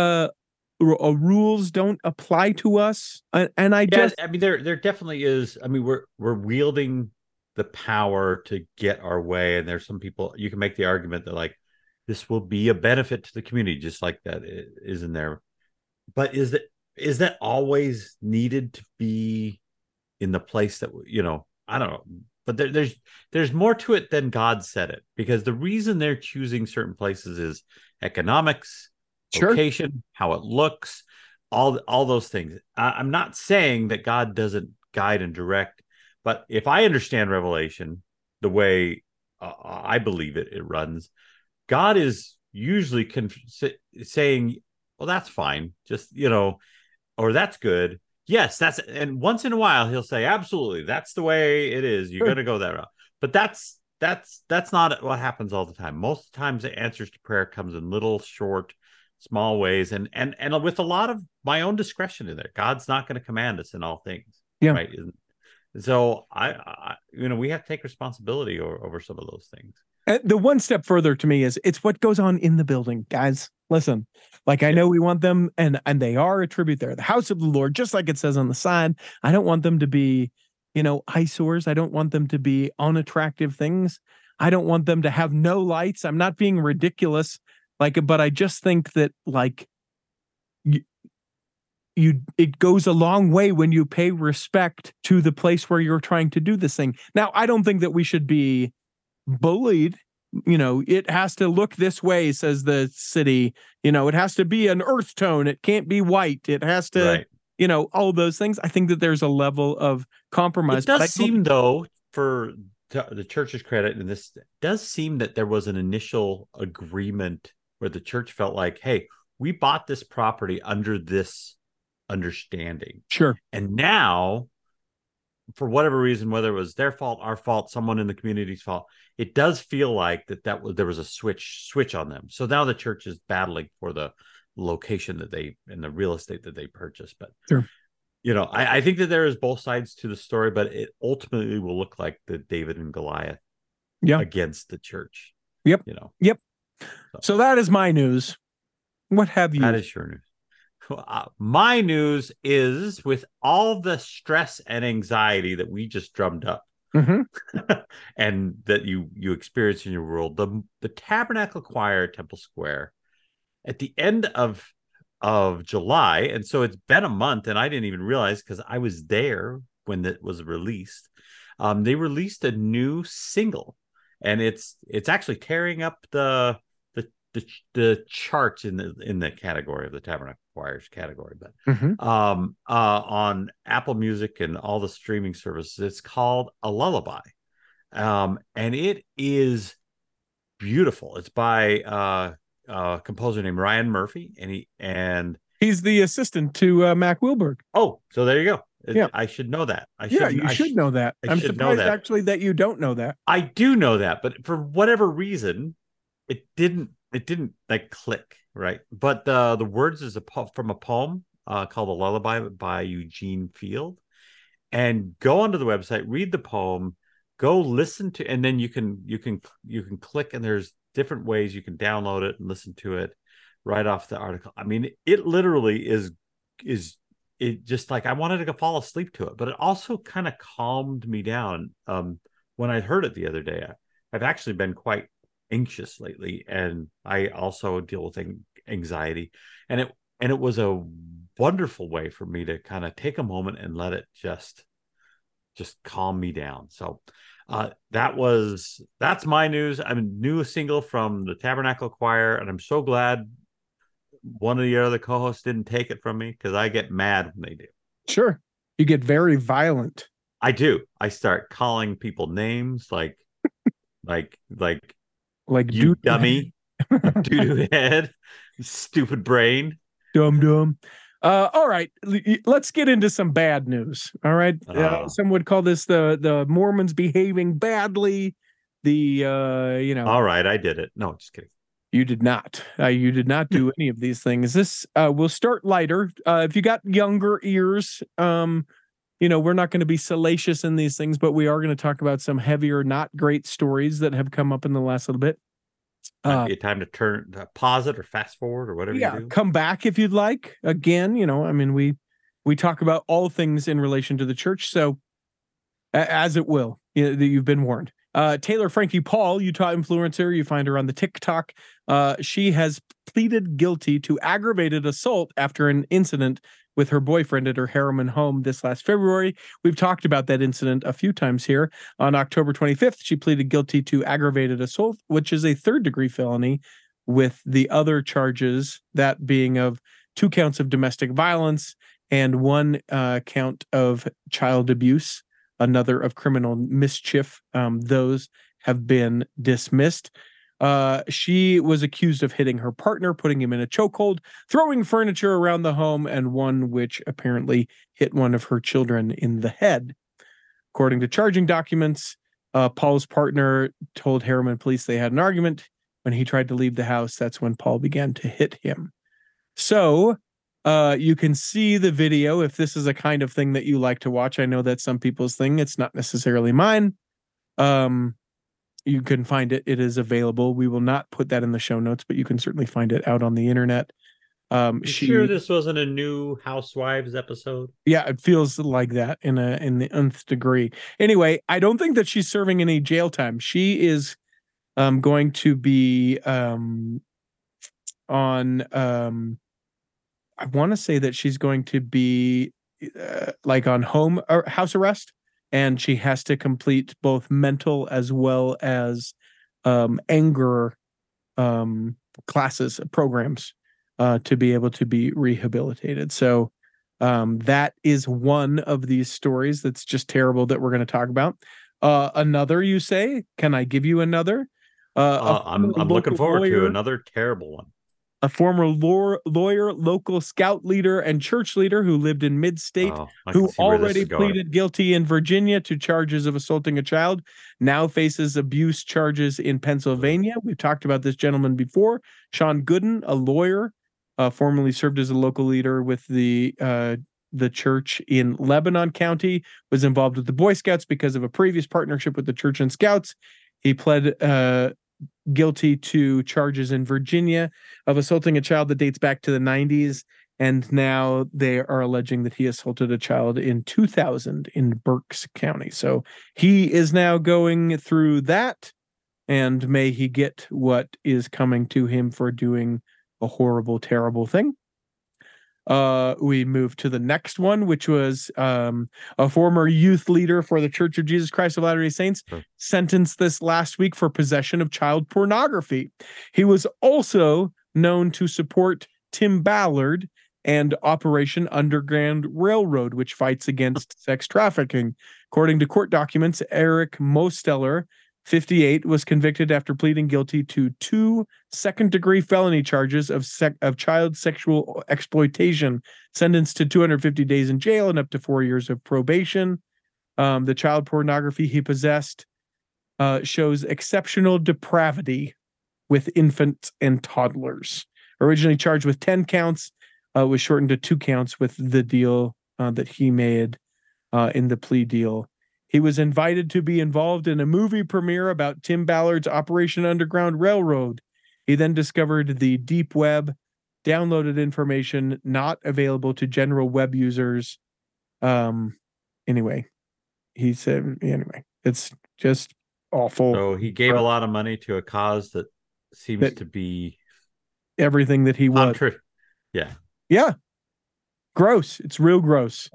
rules don't apply to us, and there definitely is. I mean, we're wielding the power to get our way, and there's some people you can make the argument that like this will be a benefit to the community, just like that is in there. But is that always needed to be in the place that I don't know. But there's more to it than God said it, because the reason they're choosing certain places is economics. Location, sure. How it looks, all those things. I'm not saying that God doesn't guide and direct, but if I understand Revelation the way I believe it runs, God is usually saying, "Well, that's fine, just or that's good." Yes, that's, and once in a while He'll say, "Absolutely, that's the way it is. You're going to go that route." But that's not what happens all the time. Most of the times, the answers to prayer comes in little small ways, and with a lot of my own discretion in there. God's not going to command us in all things, right? So I we have to take responsibility over some of those things. The one step further to me is it's what goes on in the building, guys. Listen, like I know we want them, and they are a tribute. They're the house of the Lord, just like it says on the sign. I don't want them to be, you know, eyesores. I don't want them to be unattractive things. I don't want them to have no lights. I'm not being ridiculous, like, but I just think that like it goes a long way when you pay respect to the place where you're trying to do this thing. Now, I don't think that we should be bullied. You know, it has to look this way, says the city. You know, it has to be an earth tone. It can't be white. It has to, you know, all those things. I think that there's a level of compromise. It does seem, though, for the church's credit, and this does seem that there was an initial agreement where the church felt like, hey, we bought this property under this understanding. Sure. And now, for whatever reason, whether it was their fault, our fault, someone in the community's fault, it does feel like there was a switch on them. So now the church is battling for the location that they and the real estate that they purchased. But sure. You know, I think that there is both sides to the story, but it ultimately will look like the David and Goliath against the church. Yep. You know. Yep. So that is my news. What have you? That is your news. My news is, with all the stress and anxiety that we just drummed up and that you experience in your world, the Tabernacle Choir at Temple Square at the end of July, and so it's been a month, and I didn't even realize because I was there when that was released. They released a new single, and it's actually tearing up the charts in the category of the Tabernacle Choir's category, but on Apple Music and all the streaming services. It's called A Lullaby, and it is beautiful. It's by a composer named Ryan Murphy, and he's the assistant to Mack Wilberg. Oh, so there you go. Yeah. I should know that. I should know that. I'm surprised actually that you don't know that. I do know that, but for whatever reason, it didn't like click right. But the words is from a poem called A Lullaby by Eugene Field, and go onto the website, read the poem, go listen to, and then you can click, and there's different ways you can download it and listen to it right off the article. I mean, it literally is it just like I wanted to fall asleep to it, but it also kind of calmed me down when I heard it the other day. I've actually been quite anxious lately, and I also deal with anxiety, and it was a wonderful way for me to kind of take a moment and let it just calm me down. So that's my news. I'm a new single from the Tabernacle Choir, and I'm so glad one of the other co-hosts didn't take it from me, because I get mad when they do. Sure. You get very violent. I do. I start calling people names like you dummy, doo-doo head, stupid brain, dum-dum. All right, let's get into some bad news. All right, some would call this the Mormons behaving badly. All right, I did it. No, just kidding. You did not. You did not do any of these things. This we'll start lighter. If you got younger ears, you know, we're not going to be salacious in these things, but we are going to talk about some heavier, not great stories that have come up in the last little bit. Might be a time to pause it or fast forward or whatever you do. Come back if you'd like. Again, you know, I mean, we talk about all things in relation to the church, so as it will, you've been warned. Taylor Frankie Paul, Utah influencer, you find her on the TikTok. She has pleaded guilty to aggravated assault after an incident with her boyfriend at her Harriman home this last February. We've talked about that incident a few times here. On October 25th, she pleaded guilty to aggravated assault, which is a third-degree felony, with the other charges, that being of 2 counts of domestic violence and 1 count of child abuse, another of criminal mischief. Those have been dismissed. She was accused of hitting her partner, putting him in a chokehold, throwing furniture around the home, and one which apparently hit one of her children in the head. According to charging documents, Paul's partner told Harriman police they had an argument. When he tried to leave the house, that's when Paul began to hit him. So you can see the video if this is a kind of thing that you like to watch. I know that's some people's thing. It's not necessarily mine. You can find it. It is available. We will not put that in the show notes, but you can certainly find it out on the internet. Sure, this wasn't a new Housewives episode. Yeah, it feels like that in the nth degree. Anyway, I don't think that she's serving any jail time. She is going to be on. I want to say that she's going to be like on home or house arrest, and she has to complete both mental as well as anger classes, programs to be able to be rehabilitated. So that is one of these stories that's just terrible that we're going to talk about. Another, you say? Can I give you another? I'm looking forward to another terrible one. A former lawyer, local scout leader, and church leader who lived in mid-state, who already pleaded guilty in Virginia to charges of assaulting a child, now faces abuse charges in Pennsylvania. We've talked about this gentleman before. Sean Gooden, a lawyer, formerly served as a local leader with the church in Lebanon County, was involved with the Boy Scouts because of a previous partnership with the church and Scouts. He pled guilty to charges in Virginia of assaulting a child that dates back to the 90s, and now they are alleging that he assaulted a child in 2000 in Berks County. So he is now going through that, and may he get what is coming to him for doing a horrible, terrible thing. We move to the next one, which was a former youth leader for the Church of Jesus Christ of Latter-day Saints, sentenced this last week for possession of child pornography. He was also known to support Tim Ballard and Operation Underground Railroad, which fights against sex trafficking. According to court documents, Eric Mosteller, 58, was convicted after pleading guilty to 2 second-degree felony charges of child sexual exploitation, sentenced to 250 days in jail and up to 4 years of probation. The child pornography he possessed shows exceptional depravity with infants and toddlers. Originally charged with 10 counts, was shortened to 2 counts with the deal that he made in the plea deal. He was invited to be involved in a movie premiere about Tim Ballard's Operation Underground Railroad. He then discovered the deep web, downloaded information not available to general web users. Anyway, he said, anyway, it's just awful. So he gave a lot of money to a cause that seems to be everything that he was. Yeah. Yeah. Gross. It's real gross.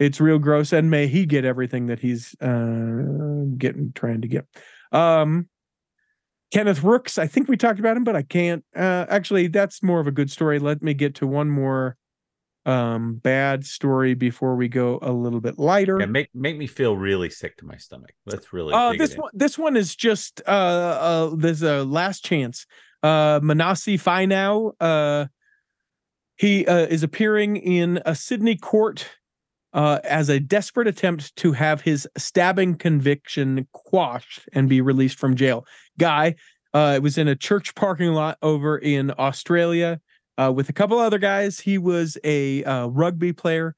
It's real gross, and may he get everything that he's trying to get. Kenneth Rooks, I think we talked about him, but I can't. Actually, that's more of a good story. Let me get to one more bad story before we go a little bit lighter. Yeah, make me feel really sick to my stomach. Let's really. This one is just there's a last chance. Manasi Finau, he is appearing in a Sydney court. As a desperate attempt to have his stabbing conviction quashed and be released from jail. Guy was in a church parking lot over in Australia with a couple other guys. He was a rugby player,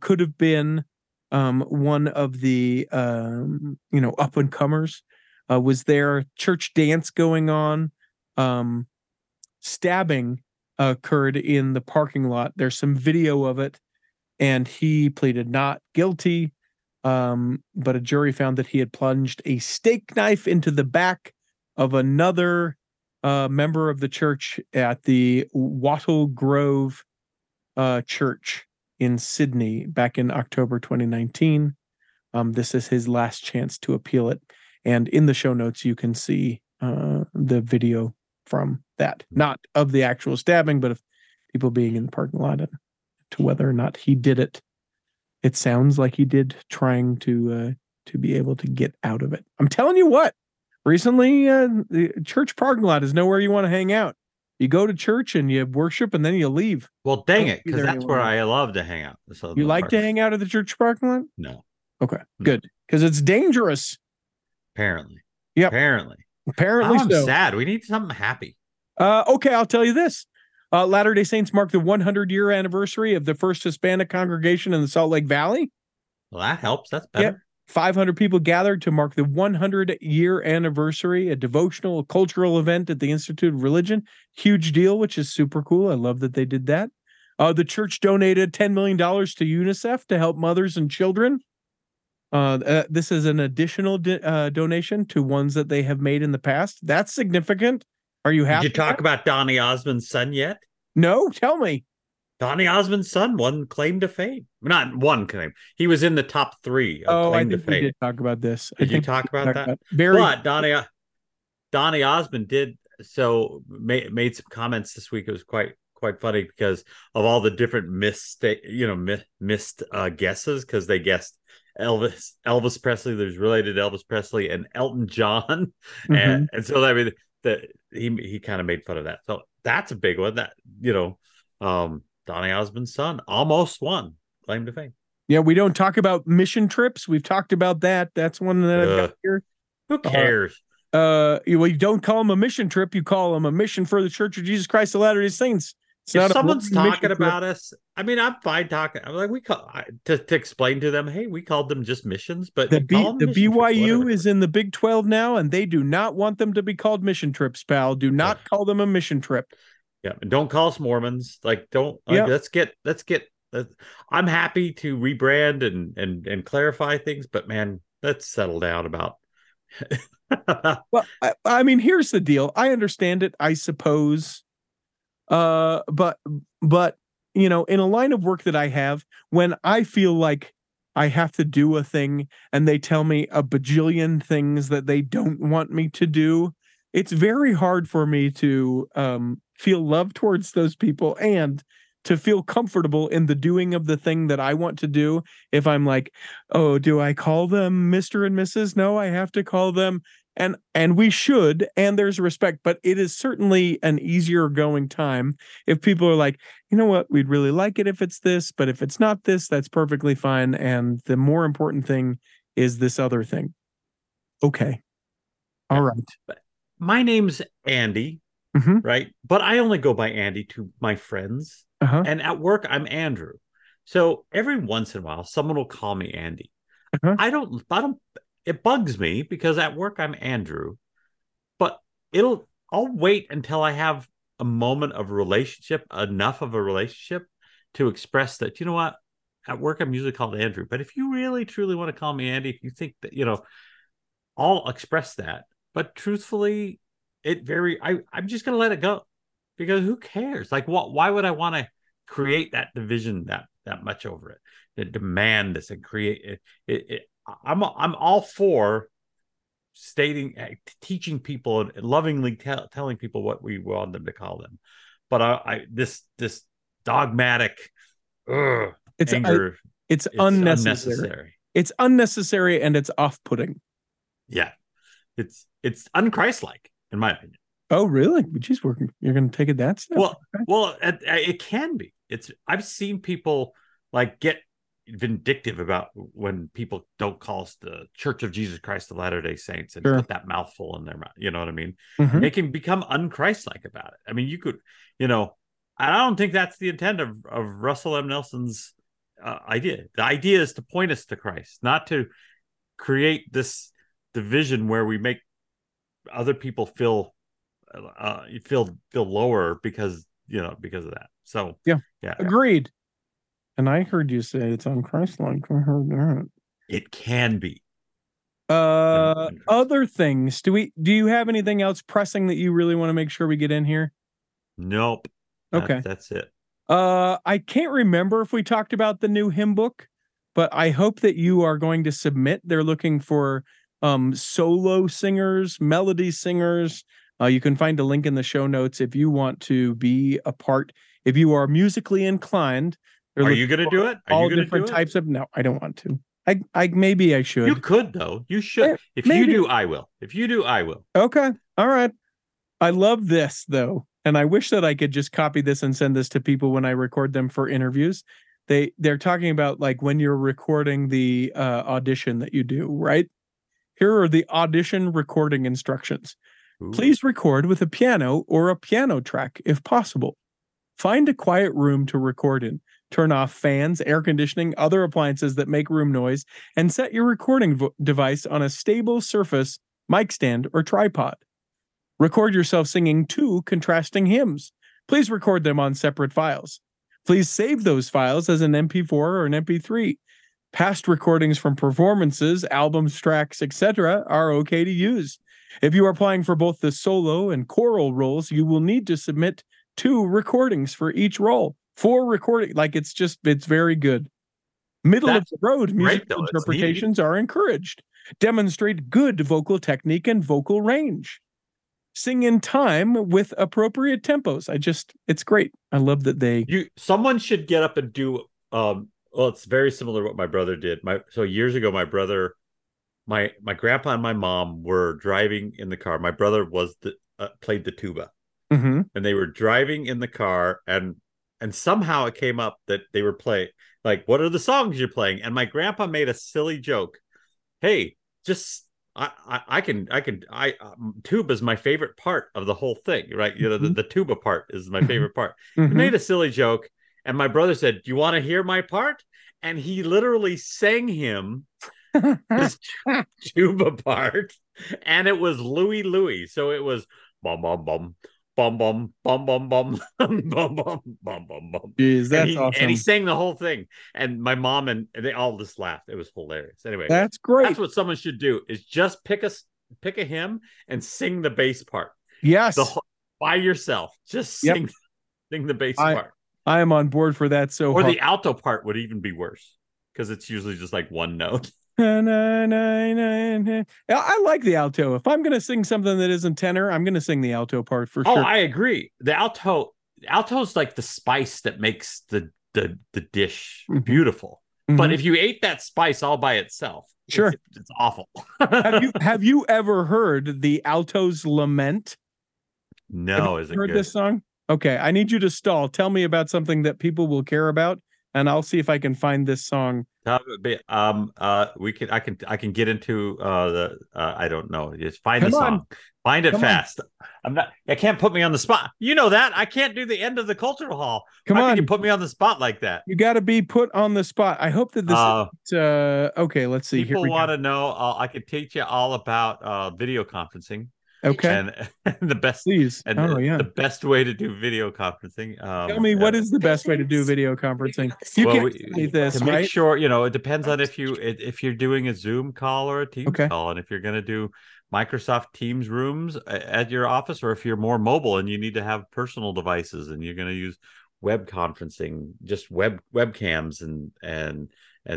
could have been one of the up-and-comers. Was there church dance going on? Stabbing occurred in the parking lot. There's some video of it. And he pleaded not guilty, but a jury found that he had plunged a steak knife into the back of another member of the church at the Wattle Grove Church in Sydney back in October 2019. This is his last chance to appeal it. And in the show notes, you can see the video from that. Not of the actual stabbing, but of people being in the parking lot and to whether or not he did it. It sounds like he did, trying to be able to get out of it. I'm telling you what, recently the church parking lot is nowhere you want to hang out. You go to church and you worship and then you leave. Well, dang it, because that's where I love to hang out. You like to hang out at the church parking lot? No. Okay, good. Because it's dangerous. Apparently. Yeah. Apparently so. I'm sad. We need something happy. Okay, I'll tell you this. Latter-day Saints marked the 100-year anniversary of the first Hispanic congregation in the Salt Lake Valley. Well, that helps. That's better. Yep. 500 people gathered to mark the 100-year anniversary, a devotional, a cultural event at the Institute of Religion. Huge deal, which is super cool. I love that they did that. The church donated $10 million to UNICEF to help mothers and children. This is an additional donation to ones that they have made in the past. That's significant. Are you happy? Did you talk about Donny Osmond's son yet? No, tell me. Donny Osmond's son won claim to fame. Not one claim. He was in the top three of claim to fame. We did talk about this. Did you talk about that? But Donny Osmond did so made some comments this week. It was quite funny because of all the different missed guesses, because they guessed Elvis Presley. There's related Elvis Presley and Elton John, mm-hmm. and so I mean that he kind of made fun of that. So that's a big one. That Donny Osmond's son almost won claim to fame. Yeah, we don't talk about mission trips. We've talked about that. That's one that I've got here. Who cares? You don't call them a mission trip. You call them a mission for the Church of Jesus Christ of Latter-day Saints. If someone's talking about us, I mean, I'm fine talking. I'm like, to explain to them, hey, we called them just missions, but the BYU is in the Big 12 now, and they do not want them to be called mission trips, pal. Do not call them a mission trip. Yeah, and don't call us Mormons. I'm happy to rebrand and clarify things, but man, let's settle down about. Well, I mean, here's the deal. I understand it, I suppose. But in a line of work that I have, when I feel like I have to do a thing, and they tell me a bajillion things that they don't want me to do, it's very hard for me to feel love towards those people and to feel comfortable in the doing of the thing that I want to do. If I'm like, oh, do I call them Mr. and Mrs.? No, I have to call them. And we should, and there's respect, but it is certainly an easier going time if people are like, you know what, we'd really like it if it's this, but if it's not this, that's perfectly fine. And the more important thing is this other thing. Okay. All right. My name's Andy. Mm-hmm. Right. But I only go by Andy to my friends. Uh-huh. And at work, I'm Andrew. So every once in a while, someone will call me Andy. Uh-huh. It bugs me because at work, I'm Andrew. But I'll wait until I have a moment of relationship, enough of a relationship to express that, you know what, at work, I'm usually called Andrew. But if you really, truly want to call me Andy, if you think that, I'll express that. But truthfully, I'm just going to let it go because who cares? Like, why would I want to create that division that much over it? The demand this and create it. I'm all for stating, teaching people and lovingly telling people what we want them to call them. But this dogmatic anger. It's unnecessary. It's unnecessary and it's off-putting. Yeah. It's un-Christ-like, in my opinion. Oh, really? Geez, you're going to take it that step? Well, it can be. I've seen people like get vindictive about when people don't call us the Church of Jesus Christ of Latter-day Saints and put that mouthful in their mouth. You know what I mean? Mm-hmm. They can become un-Christ-like about it. I mean, you could, I don't think that's the intent of Russell M. Nelson's idea. The idea is to point us to Christ, not to create this division where we make other people feel lower because of that. So yeah, agreed. And I heard you say it's on Christ-like. I heard that. It can be. Other things. Do you have anything else pressing that you really want to make sure we get in here? Nope. Okay, that's it. I can't remember if we talked about the new hymn book, but I hope that you are going to submit. They're looking for solo singers, melody singers. You can find a link in the show notes if you want to be a part. If you are musically inclined, are you going to do it? All different types of. No, I don't want to. I maybe I should. You could though. You should. If you do, I will. If you do, I will. Okay. All right. I love this though, and I wish that I could just copy this and send this to people when I record them for interviews. They're talking about like when you're recording the audition that you do, right? Here are the audition recording instructions. Ooh. Please record with a piano or a piano track if possible. Find a quiet room to record in. Turn off fans, air conditioning, other appliances that make room noise, and set your recording device on a stable surface, mic stand, or tripod. Record yourself singing two contrasting hymns. Please record them on separate files. Please save those files as an MP4 or an MP3. Past recordings from performances, albums, tracks, etc. are okay to use. If you are applying for both the solo and choral roles, you will need to submit two recordings for each role. Four recording, like it's very good. Middle-of-the-road musical interpretations are encouraged. Demonstrate good vocal technique and vocal range. Sing in time with appropriate tempos. It's great. I love that someone should get up and do, well, it's very similar to what my brother did. So years ago, my brother, my grandpa and my mom were driving in the car. My brother played the tuba. Mm-hmm. And they were driving in the car, and somehow it came up that they were playing, like, what are the songs you're playing? And my grandpa made a silly joke. Hey, just, tuba is my favorite part of the whole thing, right? You know, the tuba part is my favorite part. Mm-hmm. He made a silly joke. And my brother said, do you want to hear my part? And he literally sang him his tuba part. And it was Louie Louie. So it was bum, bum, bum. Bum bum bum bum bum bum bum bum bum bum. Jeez, that's awesome! And he sang the whole thing, and my mom and they all just laughed. It was hilarious. Anyway, that's great. That's what someone should do: is just pick a hymn and sing the bass part. Yes, by yourself, just sing the bass part. I am on board for that. The alto part would even be worse because it's usually just like one note. I like the alto. If I'm going to sing something that isn't tenor, I'm going to sing the alto part for sure. Oh, I agree. The alto is like the spice that makes the dish beautiful. Mm-hmm. But if you ate that spice all by itself, it's awful. Have you ever heard the alto's lament? No, is it good? Have you heard this song? Okay, I need you to stall. Tell me about something that people will care about, and I'll see if I can find this song. I can get into I don't know. Just find the song. Find it fast. I can't put me on the spot. You know that. I can't do the end of the Cultural Hall. How can you put me on the spot like that? You got to be put on the spot. I hope that this okay, let's see. People want to know. I could teach you all about video conferencing. Okay. And the best the best way to do video conferencing. Tell me what is the best way to do video conferencing? Make sure, it depends on if you're doing a Zoom call or a Teams call, and if you're going to do Microsoft Teams rooms at your office, or if you're more mobile and you need to have personal devices and you're going to use web conferencing, just webcams and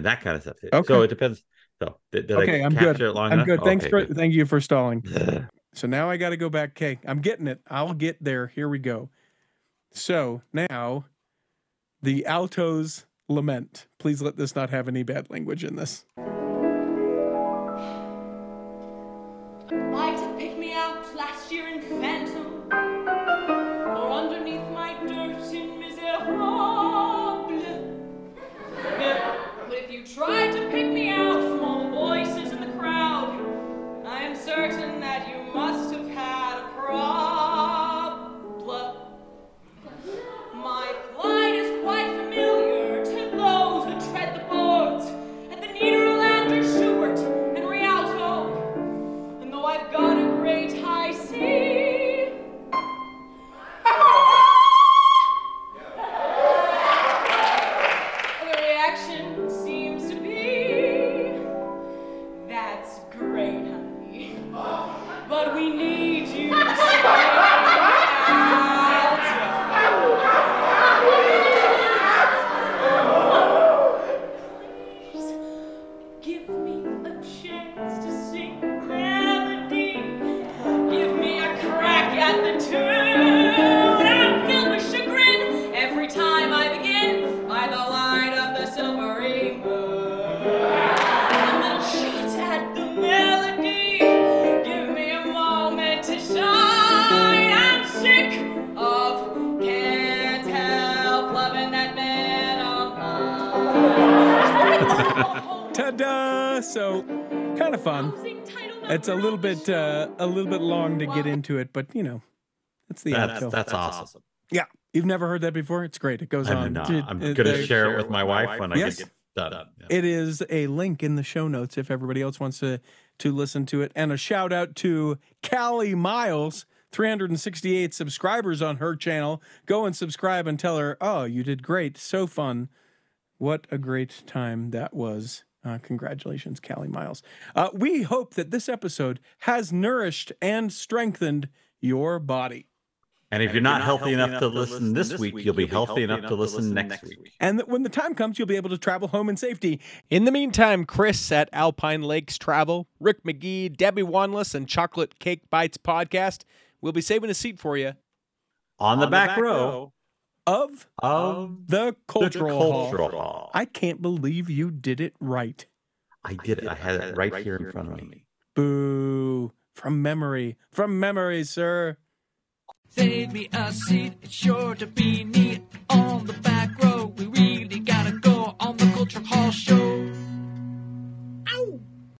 that kind of stuff. Okay. So it depends. So did I capture it long enough? I'm good. Thank you for stalling. So now I got to go back. Okay, I'm getting it. I'll get there. Here we go. So now the alto's lament. Please let this not have any bad language in this. Might have picked me out last year in Phantom, or underneath my dirt in Miserable. But if you tried to pick me out from all the voices in the crowd, I am certain that you must have had a problem. My plight is quite familiar to those that tread the boards at the Niederlander Schubert and Rialto. And though I've got a great high C, the reaction seems to be, that's great. But we need you to give me a chance to sing melody. Give me a crack at the tune. I'm filled with chagrin every time I begin by the light of the silvery moon. I'm little shots at the melody. Ta-da! So, kind of fun. It's a little bit long to get into it, but that's the outro. That's awesome. Yeah. You've never heard that before? It's great. It goes on. I'm going to share it with my wife when I get done. Yeah. It is a link in the show notes if everybody else wants to listen to it. And a shout out to Callie Miles, 368 subscribers on her channel. Go and subscribe and tell her, oh, you did great. So fun. What a great time that was. Congratulations, Callie Miles. We hope that this episode has nourished and strengthened your body. And if you're not healthy enough to listen this week, you'll be healthy enough to listen next week. And when the time comes, you'll be able to travel home in safety. In the meantime, Chris at Alpine Lakes Travel, Rick McGee, Debbie Wanless, and Chocolate Cake Bites Podcast will be saving a seat for you on the back row of the Cultural Hall. I can't believe you did it right. I did it. I had it right here in front of me. Boo. From memory, sir. Save me a seat, it's sure to be neat.